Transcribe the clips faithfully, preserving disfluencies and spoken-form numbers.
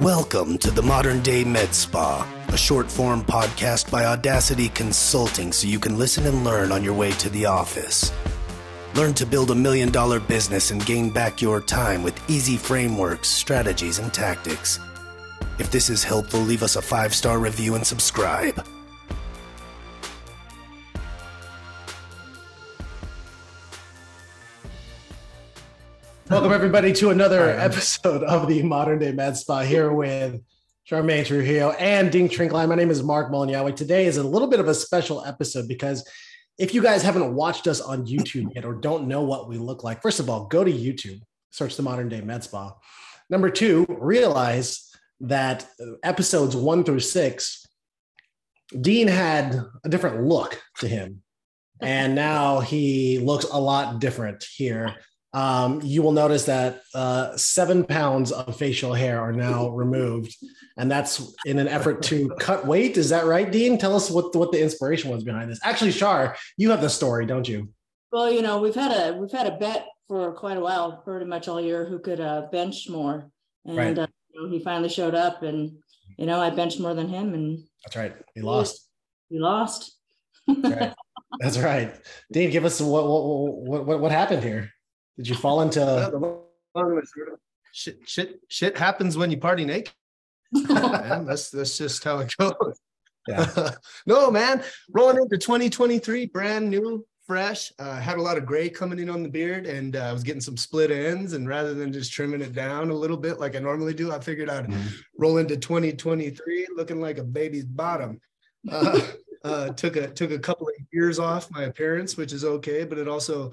Welcome to the Modern Day Med Spa, a short-form podcast by Audacity Consulting so you can listen and learn on your way to the office. Learn to build a million-dollar business and gain back your time with easy frameworks, strategies, and tactics. If this is helpful, leave us a five-star review and subscribe. Welcome, everybody, to another episode of the Modern Day Med Spa here with Charmaine Trujillo and Dean Trinkley. My name is Mark Molinawe. Today is a little bit of a special episode because if you guys haven't watched us on YouTube yet or don't know what we look like, first of all, go to YouTube, search the Modern Day Med Spa. Number two, realize that episodes one through six, Dean had a different look to him, and now he looks a lot different here. Um, you will notice that uh, seven pounds of facial hair are now removed, and that's in an effort to cut weight. Is that right, Dean? Tell us what the, what the inspiration was behind this. Actually, Char, you have the story, don't you? Well, you know, we've had a we've had a bet for quite a while, pretty much all year, who could uh, bench more, and right. uh, he finally showed up, and you know, I benched more than him, and that's right. He lost. He lost. That's right. That's right. Dean, give us what what what what happened here. Did you fall into shit? Shit, shit happens when you party naked. Man, that's that's just how it goes. Yeah. No, man, rolling into twenty twenty-three, brand new, fresh. Uh, had a lot of gray coming in on the beard, and uh, I was getting some split ends. And rather than just trimming it down a little bit like I normally do, I figured I'd mm-hmm. roll into twenty twenty-three looking like a baby's bottom. Uh, uh, took a took a couple of years off my appearance, which is okay, but it also.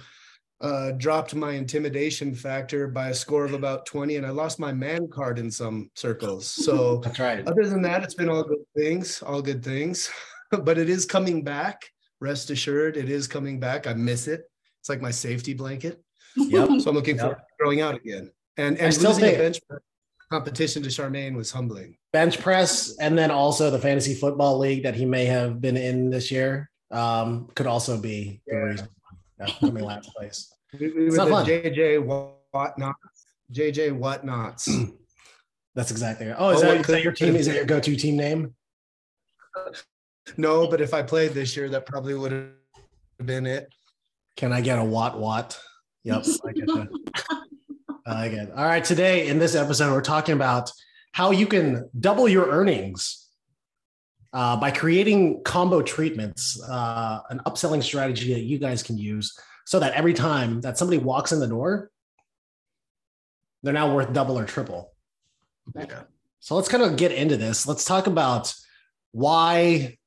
Uh, dropped my intimidation factor by a score of about twenty, and I lost my man card in some circles. So that's right. Other than that, it's been all good things, all good things. But it is coming back. Rest assured, it is coming back. I miss it. It's like my safety blanket. Yep. So I'm looking yep. forward to growing out again. And and losing think- a bench press competition to Charmaine was humbling. Bench press, and then also the fantasy football league that he may have been in this year um, could also be yeah. the reason. Yeah, coming last place. We, we were the fun. J J Whatnots. J J Whatnots. That's exactly right. Oh, is, oh, that, is that your team? Is that your go-to team name? No, but if I played this year, that probably would have been it. Can I get a Watt Watt? Yep, I get that. I get it. All right, today in this episode, we're talking about how you can double your earnings Uh, by creating combo treatments, uh, an upselling strategy that you guys can use so that every time that somebody walks in the door, they're now worth double or triple. Yeah. So let's kind of get into this. Let's talk about why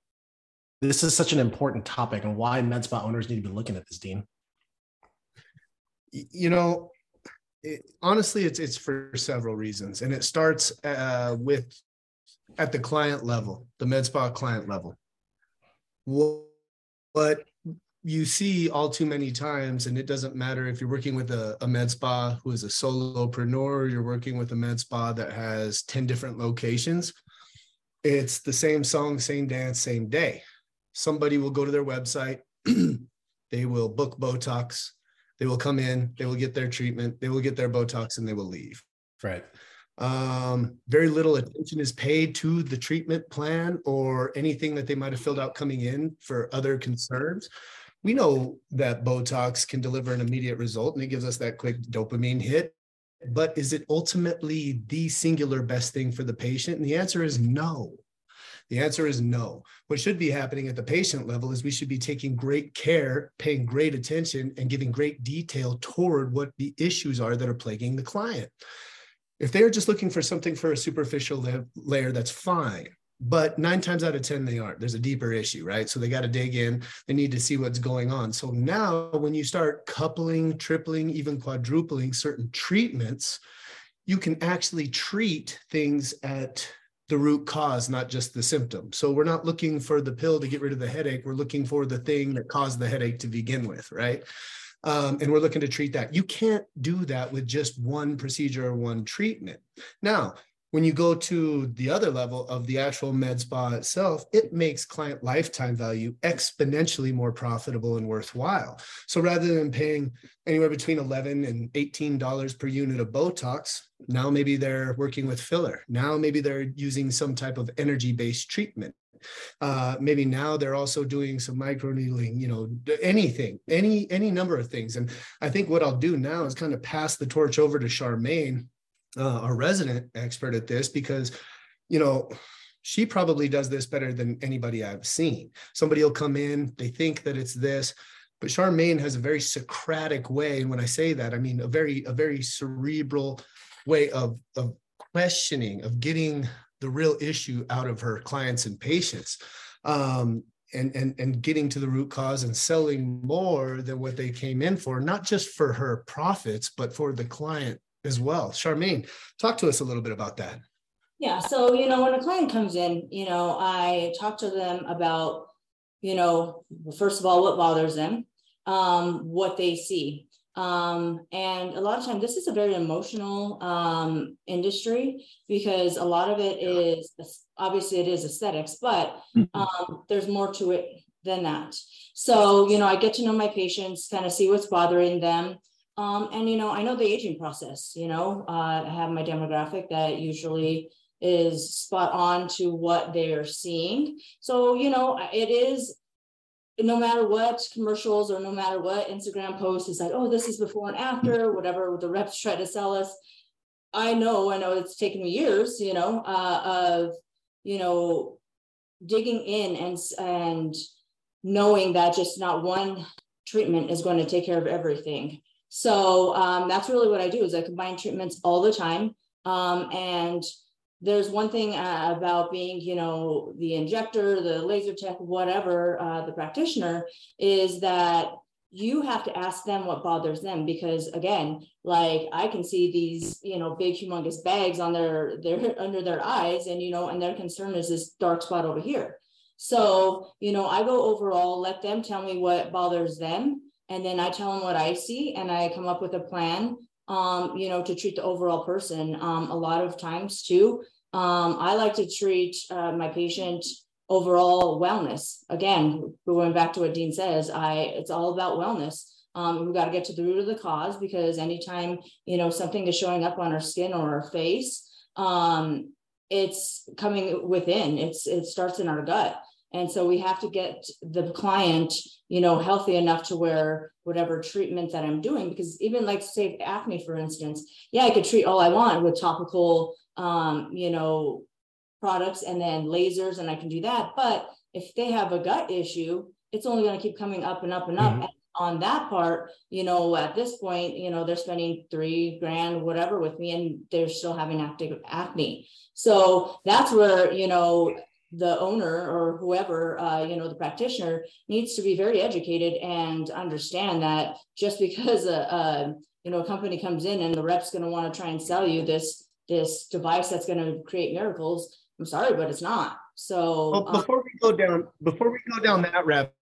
this is such an important topic and why med spa owners need to be looking at this, Dean. You know, it, honestly, it's it's for several reasons. And it starts uh, with... at the client level, the med spa client level. What you see all too many times, and it doesn't matter if you're working with a, a med spa who is a solopreneur, or you're working with a med spa that has ten different locations, it's the same song, same dance, same day. Somebody will go to their website, they will book Botox, they will come in, they will get their treatment, they will get their Botox, and they will leave. Right. Um, very little attention is paid to the treatment plan or anything that they might have filled out coming in for other concerns. We know that Botox can deliver an immediate result, and it gives us that quick dopamine hit. But is it ultimately the singular best thing for the patient? And the answer is no. The answer is no. What should be happening at the patient level is we should be taking great care, paying great attention, and giving great detail toward what the issues are that are plaguing the client. If they're just looking for something for a superficial la- layer, that's fine. But nine times out of ten, they aren't. There's a deeper issue, right? So they got to dig in. They need to see what's going on. So now when you start coupling, tripling, even quadrupling certain treatments, you can actually treat things at the root cause, not just the symptom. So we're not looking for the pill to get rid of the headache. We're looking for the thing that caused the headache to begin with, right? Um, and we're looking to treat that. You can't do that with just one procedure or one treatment. Now, When you go to the other level of the actual med spa itself, it makes client lifetime value exponentially more profitable and worthwhile. So rather than paying anywhere between eleven and eighteen dollars per unit of Botox, now maybe they're working with filler. Now maybe they're using some type of energy-based treatment. Uh, maybe now they're also doing some microneedling, you know, anything, any, any number of things. And I think what I'll do now is kind of pass the torch over to Charmaine, uh, our resident expert at this, because, you know, she probably does this better than anybody I've seen. Somebody will come in, they think that it's this, but Charmaine has a very Socratic way. And when I say that, I mean, a very, a very cerebral way of, of questioning, of getting the real issue out of her clients and patients, um, and, and, and getting to the root cause and selling more than what they came in for, not just for her profits, but for the client as well. Charmaine, talk to us a little bit about that. Yeah. So, you know, when a client comes in, you know, I talk to them about, you know, first of all, what bothers them, um, what they see. Um, and a lot of times this is a very emotional, um, industry, because a lot of it is, obviously it is aesthetics, but, um, there's more to it than that. So, you know, I get to know my patients, kind of see what's bothering them. Um, and, you know, I know the aging process, you know, uh, I have my demographic that usually is spot on to what they are seeing. So, you know, it is, no matter what commercials or no matter what Instagram posts is like, oh, this is before and after, whatever the reps try to sell us. I know, I know it's taken me years, you know, uh, of, you know, digging in and, and knowing that just not one treatment is going to take care of everything. So um, that's really what I do, is I combine treatments all the time. Um, and there's one thing uh, about being, you know, the injector, the laser tech, whatever, uh, the practitioner, is that you have to ask them what bothers them. Because again, like I can see these, you know, big humongous bags on their, their under their eyes, and, you know, and their concern is this dark spot over here. So, you know, I go overall, let them tell me what bothers them. And then I tell them what I see, and I come up with a plan, um, you know, to treat the overall person. Um, a lot of times too, Um, I like to treat uh, my patient overall wellness. Again, going back to what Dean says, I it's all about wellness. Um, we've got to get to the root of the cause, because anytime, you know, something is showing up on our skin or our face, um, it's coming within. It's it starts in our gut. And so we have to get the client, you know, healthy enough to where whatever treatment that I'm doing, because even like say acne, for instance, yeah, I could treat all I want with topical, um, you know, products and then lasers, and I can do that. But if they have a gut issue, it's only going to keep coming up and up and up. Mm-hmm. And on that part, you know, at this point, you know, they're spending three grand, whatever, with me, and they're still having active acne. So that's where, you know, the owner or whoever, uh, you know, the practitioner needs to be very educated and understand that just because a, a you know, a company comes in and the rep's going to want to try and sell you this, this device that's going to create miracles, I'm sorry, but it's not. So well, before um, we go down, before we go down that rabbit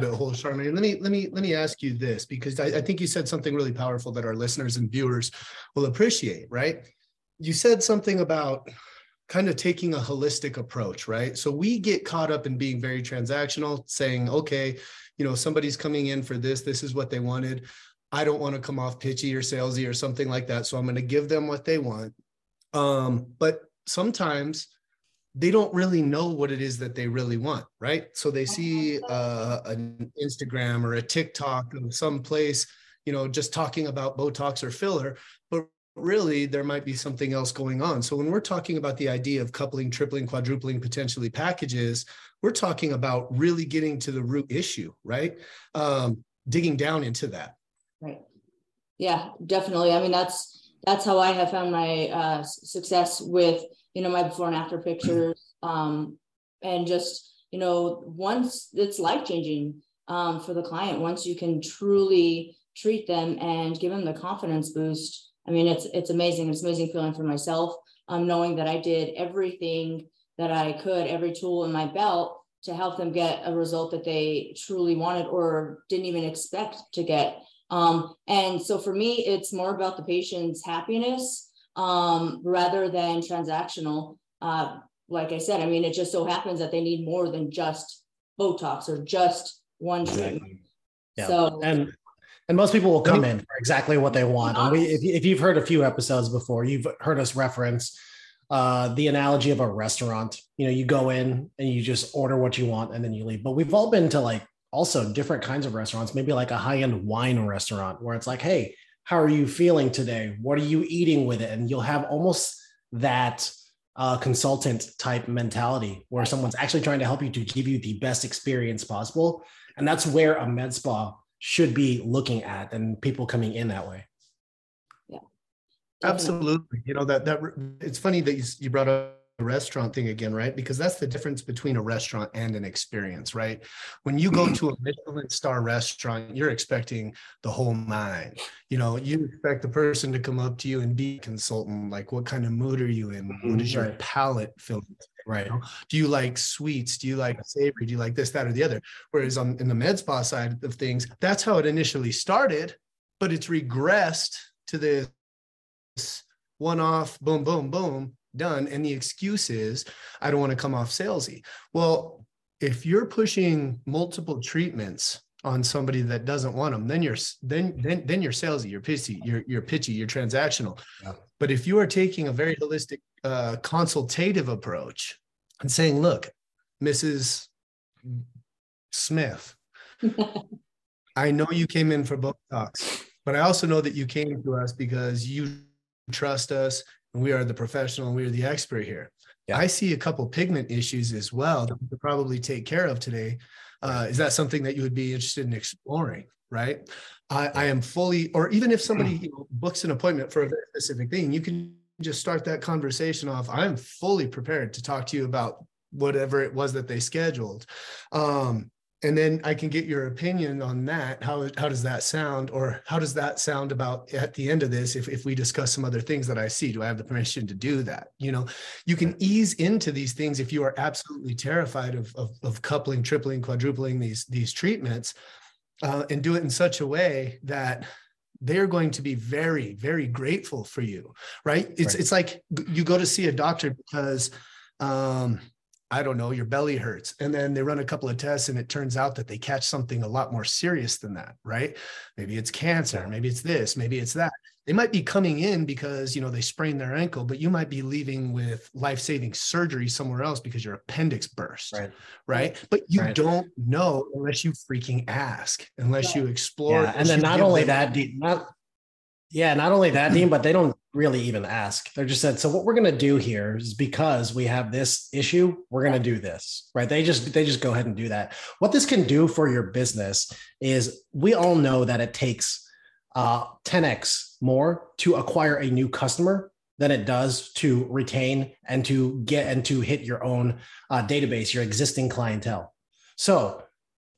hole, Charmaine, let me, let me, let me ask you this, because I, I think you said something really powerful that our listeners and viewers will appreciate, right? You said something about kind of taking a holistic approach, right? So we get caught up in being very transactional, saying, okay, you know, somebody's coming in for this, this is what they wanted. I don't want to come off pitchy or salesy or something like that, so I'm going to give them what they want. Um, but sometimes they don't really know what it is that they really want, right? So they see uh, an Instagram or a TikTok of some place, you know, just talking about Botox or filler, but really there might be something else going on. So when we're talking about the idea of coupling, tripling, quadrupling, potentially packages, we're talking about really getting to the root issue, right? Um, digging down into that. Right. Yeah, definitely. I mean, that's, that's how I have found my uh, success with, you know, my before and after pictures. Um, and just, you know, once it's life-changing um, for the client, once you can truly treat them and give them the confidence boost, I mean, it's it's amazing. It's an amazing feeling for myself, um, knowing that I did everything that I could, every tool in my belt to help them get a result that they truly wanted or didn't even expect to get. Um, and so for me, it's more about the patient's happiness um, rather than transactional. Uh, like I said, I mean, it just so happens that they need more than just Botox or just one treatment. Yeah. So and and most people will come in for exactly what they want. And we, if, if you've heard a few episodes before, you've heard us reference uh, the analogy of a restaurant. You know, you go in and you just order what you want and then you leave. But we've all been to like also different kinds of restaurants, maybe like a high-end wine restaurant where it's like, hey, how are you feeling today? What are you eating with it? And you'll have almost that Uh, consultant type mentality where someone's actually trying to help you to give you the best experience possible. And that's where a med spa should be looking at and people coming in that way. Yeah, absolutely. You know, that, that it's funny that you, you brought up the restaurant thing again, right? Because that's the difference between a restaurant and an experience, right? When you go to a Michelin star restaurant, you're expecting the whole nine. You know, you expect the person to come up to you and be a consultant. Like, what kind of mood are you in? What is your palate feeling? Right. You know? Do you like sweets? Do you like savory? Do you like this, that, or the other? Whereas on in the med spa side of things, that's how it initially started, but it's regressed to this one-off, boom, boom, boom, done. And the excuse is, I don't want to come off salesy. Well, if you're pushing multiple treatments on somebody that doesn't want them, then you're then then then you're salesy, you're pissy, you're you're pitchy, you're transactional. Yeah. But if you are taking a very holistic, uh, consultative approach and saying, "Look, Missus Smith, I know you came in for Botox, but I also know that you came to us because you trust us. We are the professional, and we are the expert here. Yeah. I see a couple pigment issues as well that we could probably take care of today. Uh, is that something that you would be interested in exploring?" Right? I, I am fully, or even if somebody you know, books an appointment for a very specific thing, you can just start that conversation off. I'm fully prepared to talk to you about whatever it was that they scheduled. Um, and then I can get your opinion on that. How, how does that sound? Or how does that sound about at the end of this, if, if we discuss some other things that I see, do I have the permission to do that? You know, you can ease into these things if you are absolutely terrified of, of, of coupling, tripling, quadrupling these, these treatments, uh, and do it in such a way that they're going to be very, very grateful for you, right? It's, right. It's like you go to see a doctor because, um, I don't know, your belly hurts. And then they run a couple of tests and it turns out that they catch something a lot more serious than that, right? Maybe it's cancer, maybe it's this, maybe it's that. They might be coming in because, you know, they sprained their ankle, but you might be leaving with life-saving surgery somewhere else because your appendix burst, right? right? But you right. don't know unless you freaking ask, unless yeah. you explore. Yeah. And then not only that, not, yeah, not only that, Dean, but they don't really even ask. They're just said, so what we're going to do here is because we have this issue, we're going to do this, right? They just, they just go ahead and do that. What this can do for your business is we all know that it takes uh, ten X more to acquire a new customer than it does to retain and to get and to hit your own uh, database, your existing clientele. So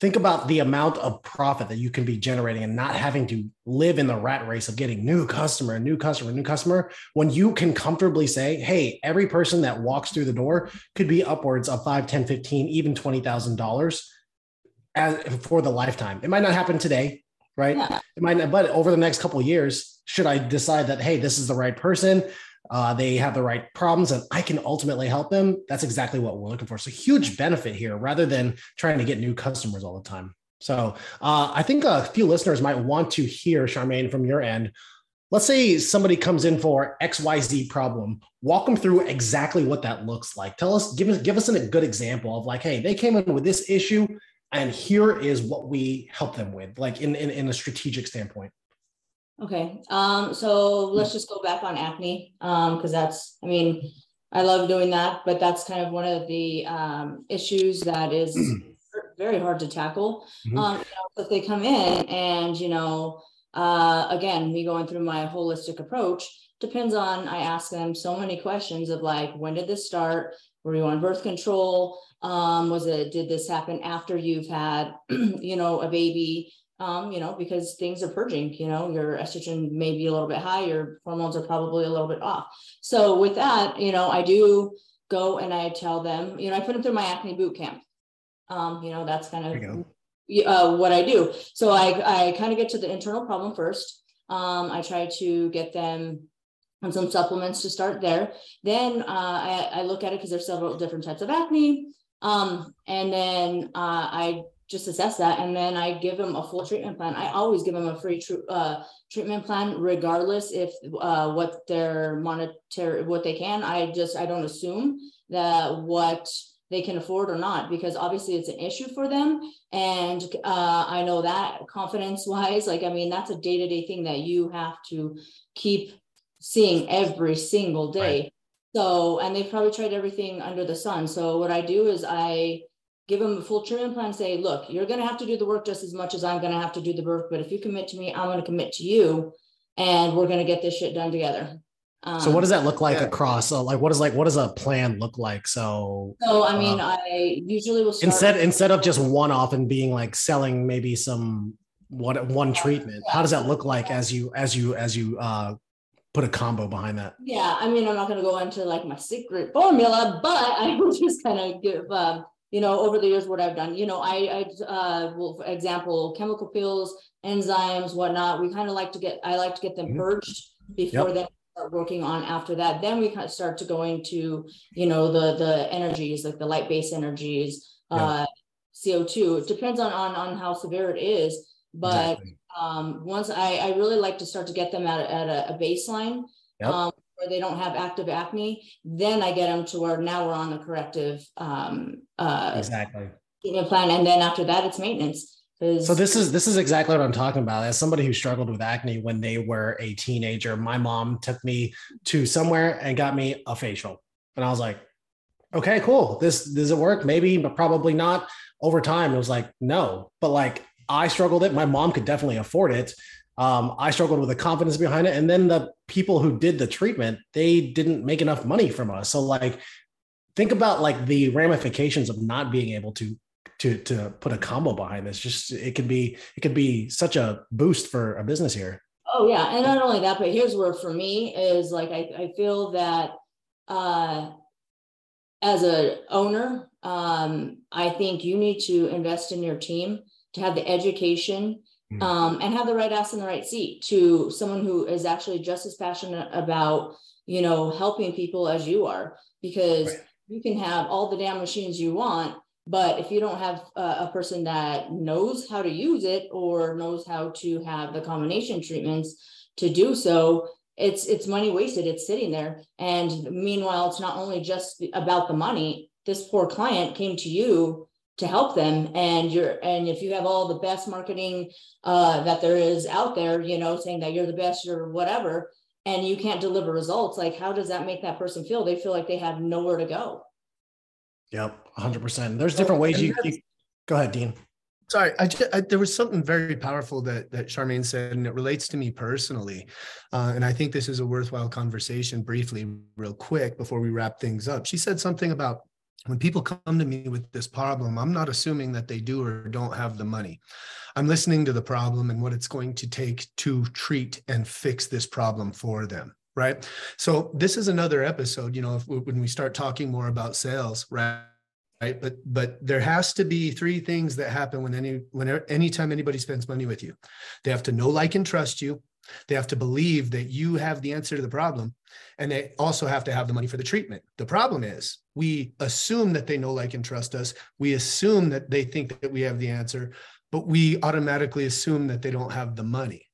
think about the amount of profit that you can be generating and not having to live in the rat race of getting new customer, new customer, new customer, when you can comfortably say, hey, every person that walks through the door could be upwards of five, ten, fifteen, even twenty thousand dollars as for the lifetime. It might not happen today, right? Yeah. It might not, but over the next couple of years, should I decide that, hey, this is the right person, uh, they have the right problems and I can ultimately help them. That's exactly what we're looking for. So huge benefit here rather than trying to get new customers all the time. So uh, I think a few listeners might want to hear, Charmaine, from your end. Let's say somebody comes in for X Y Z problem. Walk them through exactly what that looks like. Tell us, give us, give us a good example of like, hey, they came in with this issue and here is what we help them with, like in, in, in a strategic standpoint. Okay. Um, so let's just go back on acne. Um, cause that's, I mean, I love doing that, but that's kind of one of the, um, issues that is very hard to tackle. Mm-hmm. Um, you know, if they come in and, you know, uh, again, me going through my holistic approach depends on, I ask them so many questions of like, when did this start? Were you on birth control? Um, was it, did this happen after you've had, you know, a baby? Um, you know, because things are purging, you know, your estrogen may be a little bit high, your hormones are probably a little bit off. So with that, you know, I do go and I tell them, you know, I put them through my acne boot camp. Um, you know, that's kind of uh, what I do. So I, I kind of get to the internal problem first. Um, I try to get them and some supplements to start there. Then uh, I, I look at it because there's several different types of acne. Um, and then uh, I just assess that. And then I give them a full treatment plan. I always give them a free tr uh, treatment plan, regardless if uh, what their monetary, what they can. I just, I don't assume that what they can afford or not, because obviously it's an issue for them. And uh, I know that confidence wise, like, I mean, that's a day-to-day thing that you have to keep seeing every single day. Right. So, and they've probably tried everything under the sun. So what I do is I give them a full treatment plan, say, look, you're going to have to do the work just as much as I'm going to have to do the work. But if you commit to me, I'm going to commit to you, and we're going to get this shit done together. Um, so what does that look like yeah. across? Uh, like, what is like, what does a plan look like? So, so I mean, uh, I usually will start instead, instead of just one off and being like selling maybe some what one treatment, yeah. how does that look like as you, as you, as you, uh, put a combo behind that? Yeah. I mean, I'm not going to go into like my secret formula, but I will just kind of give, um, you know, over the years, what I've done, you know, I, I, uh, well, for example, chemical pills, enzymes, whatnot, we kind of like to get, I like to get them purged before yep. they start working on after that. Then we kind of start to go into, you know, the, the energies, like the light based energies, yep. uh, C O two, it depends on, on, on how severe it is. But exactly. um, once I, I really like to start to get them at, at a, a baseline yep. um, where they don't have active acne, then I get them to where now we're on the corrective um, uh, exactly. treatment plan. And then after that, it's maintenance. So this is, this is exactly what I'm talking about. As somebody who struggled with acne when they were a teenager, my mom took me to somewhere and got me a facial. And I was like, okay, cool. This, does it work? Maybe, but probably not. Over time, it was like, no, but like, I struggled it. My mom could definitely afford it. Um, I struggled with the confidence behind it. And then the people who did the treatment, they didn't make enough money from us. So like, think about like the ramifications of not being able to, to, to put a combo behind this. Just, it could be, it could be such a boost for a business here. Oh yeah. And not only that, but here's where for me is like, I, I feel that, uh, as a owner, um, I think you need to invest in your team to have the education um, and have the right ass in the right seat to someone who is actually just as passionate about, you know, helping people as you are, because right. you can have all the damn machines you want, but if you don't have a, a person that knows how to use it or knows how to have the combination treatments to do so, it's, it's money wasted. It's sitting there. And meanwhile, it's not only just about the money. This poor client came to you to help them, and you're, and if you have all the best marketing uh, that there is out there, you know, saying that you're the best or whatever, and you can't deliver results, like how does that make that person feel? They feel like they have nowhere to go. Yep, one hundred percent. There's different ways you, you go ahead, Dean. Sorry, I, just, I there was something very powerful that that Charmaine said, and it relates to me personally. Uh, and I think this is a worthwhile conversation. Briefly, real quick, before we wrap things up, she said something about, when people come to me with this problem, I'm not assuming that they do or don't have the money. I'm listening to the problem and what it's going to take to treat and fix this problem for them, right? So this is another episode, you know, if we, when we start talking more about sales, right? Right, but but there has to be three things that happen when any whenever anytime anybody spends money with you. They have to know, like, and trust you. They have to believe that you have the answer to the problem, and they also have to have the money for the treatment. The problem is we assume that they know, like, and trust us. We assume that they think that we have the answer, but we automatically assume that they don't have the money.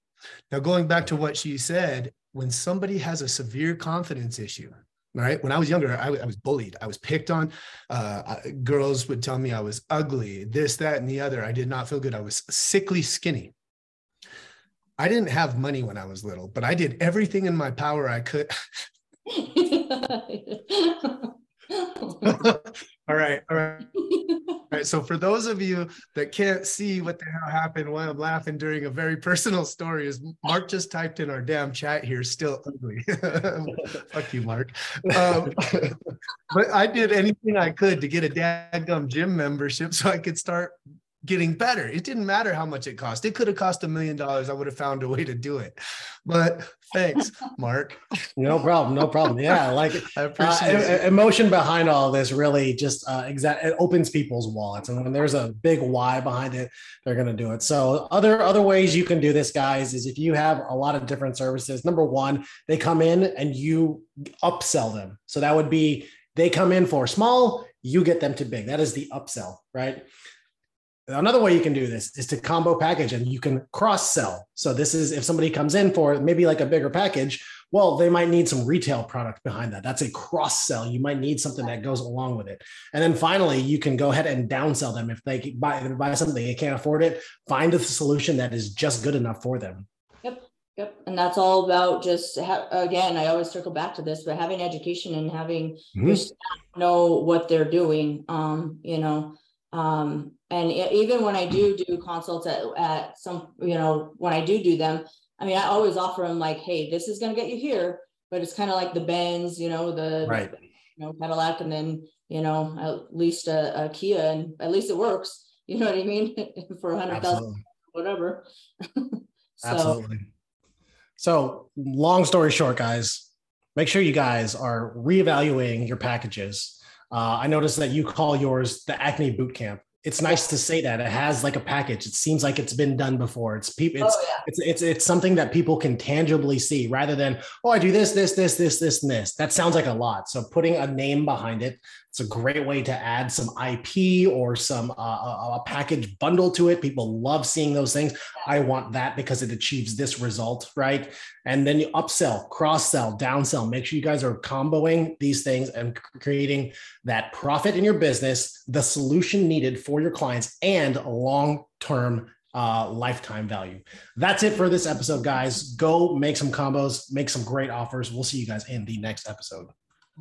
Now, going back to what she said, when somebody has a severe confidence issue, right? When I was younger, I, I was bullied. I was picked on. Uh, I, girls would tell me I was ugly, this, that, and the other. I did not feel good. I was sickly skinny. I didn't have money when I was little, but I did everything in my power I could. All right. All right. All right. So for those of you that can't see what the hell happened while I'm laughing during a very personal story, is Mark just typed in our damn chat here, still ugly. Fuck you, Mark. Um, but I did anything I could to get a dadgum gym membership so I could start getting better. It didn't matter how much it cost. It could have cost a million dollars. I would have found a way to do it. But thanks, Mark. No problem. No problem. Yeah, I like it. I appreciate uh, it. Emotion behind all this really just uh, exact. It opens people's wallets, and when there's a big why behind it, they're going to do it. So other other ways you can do this, guys, is if you have a lot of different services. Number one, they come in and you upsell them. So that would be they come in for small, you get them to big. That is the upsell, right? Another way you can do this is to combo package, and you can cross sell. So this is if somebody comes in for maybe like a bigger package, well, they might need some retail product behind that. That's a cross sell. You might need something that goes along with it. And then finally, you can go ahead and downsell them. If they buy, buy something, they can't afford it, find a solution that is just good enough for them. Yep. Yep. And that's all about just, ha- again, I always circle back to this, but having education and having mm-hmm. your staff know what they're doing, um, you know, um, and even when I do do consults at, at some, you know, when I do do them, I mean, I always offer them like, hey, this is going to get you here, but it's kind of like the Benz, you know, the right. you know, Cadillac, and then, you know, at least a, a Kia, and at least it works. You know what I mean? For a hundred thousand, whatever. So. Absolutely. So long story short, guys, make sure you guys are reevaluating your packages. Uh, I noticed that you call yours the Acne Boot Camp. It's nice to say that it has like a package. It seems like it's been done before. It's people. It's, oh, yeah. it's it's it's something that people can tangibly see, rather than oh, I do this, this, this, this, this, and this. That sounds like a lot. So putting a name behind it, it's a great way to add some I P or some uh, a, a package bundle to it. People love seeing those things. I want that because it achieves this result, right? And then you upsell, cross sell, downsell. Make sure you guys are comboing these things and creating that profit in your business, the solution needed for your clients, and long-term uh, lifetime value. That's it for this episode, guys. Go make some combos, make some great offers. We'll see you guys in the next episode.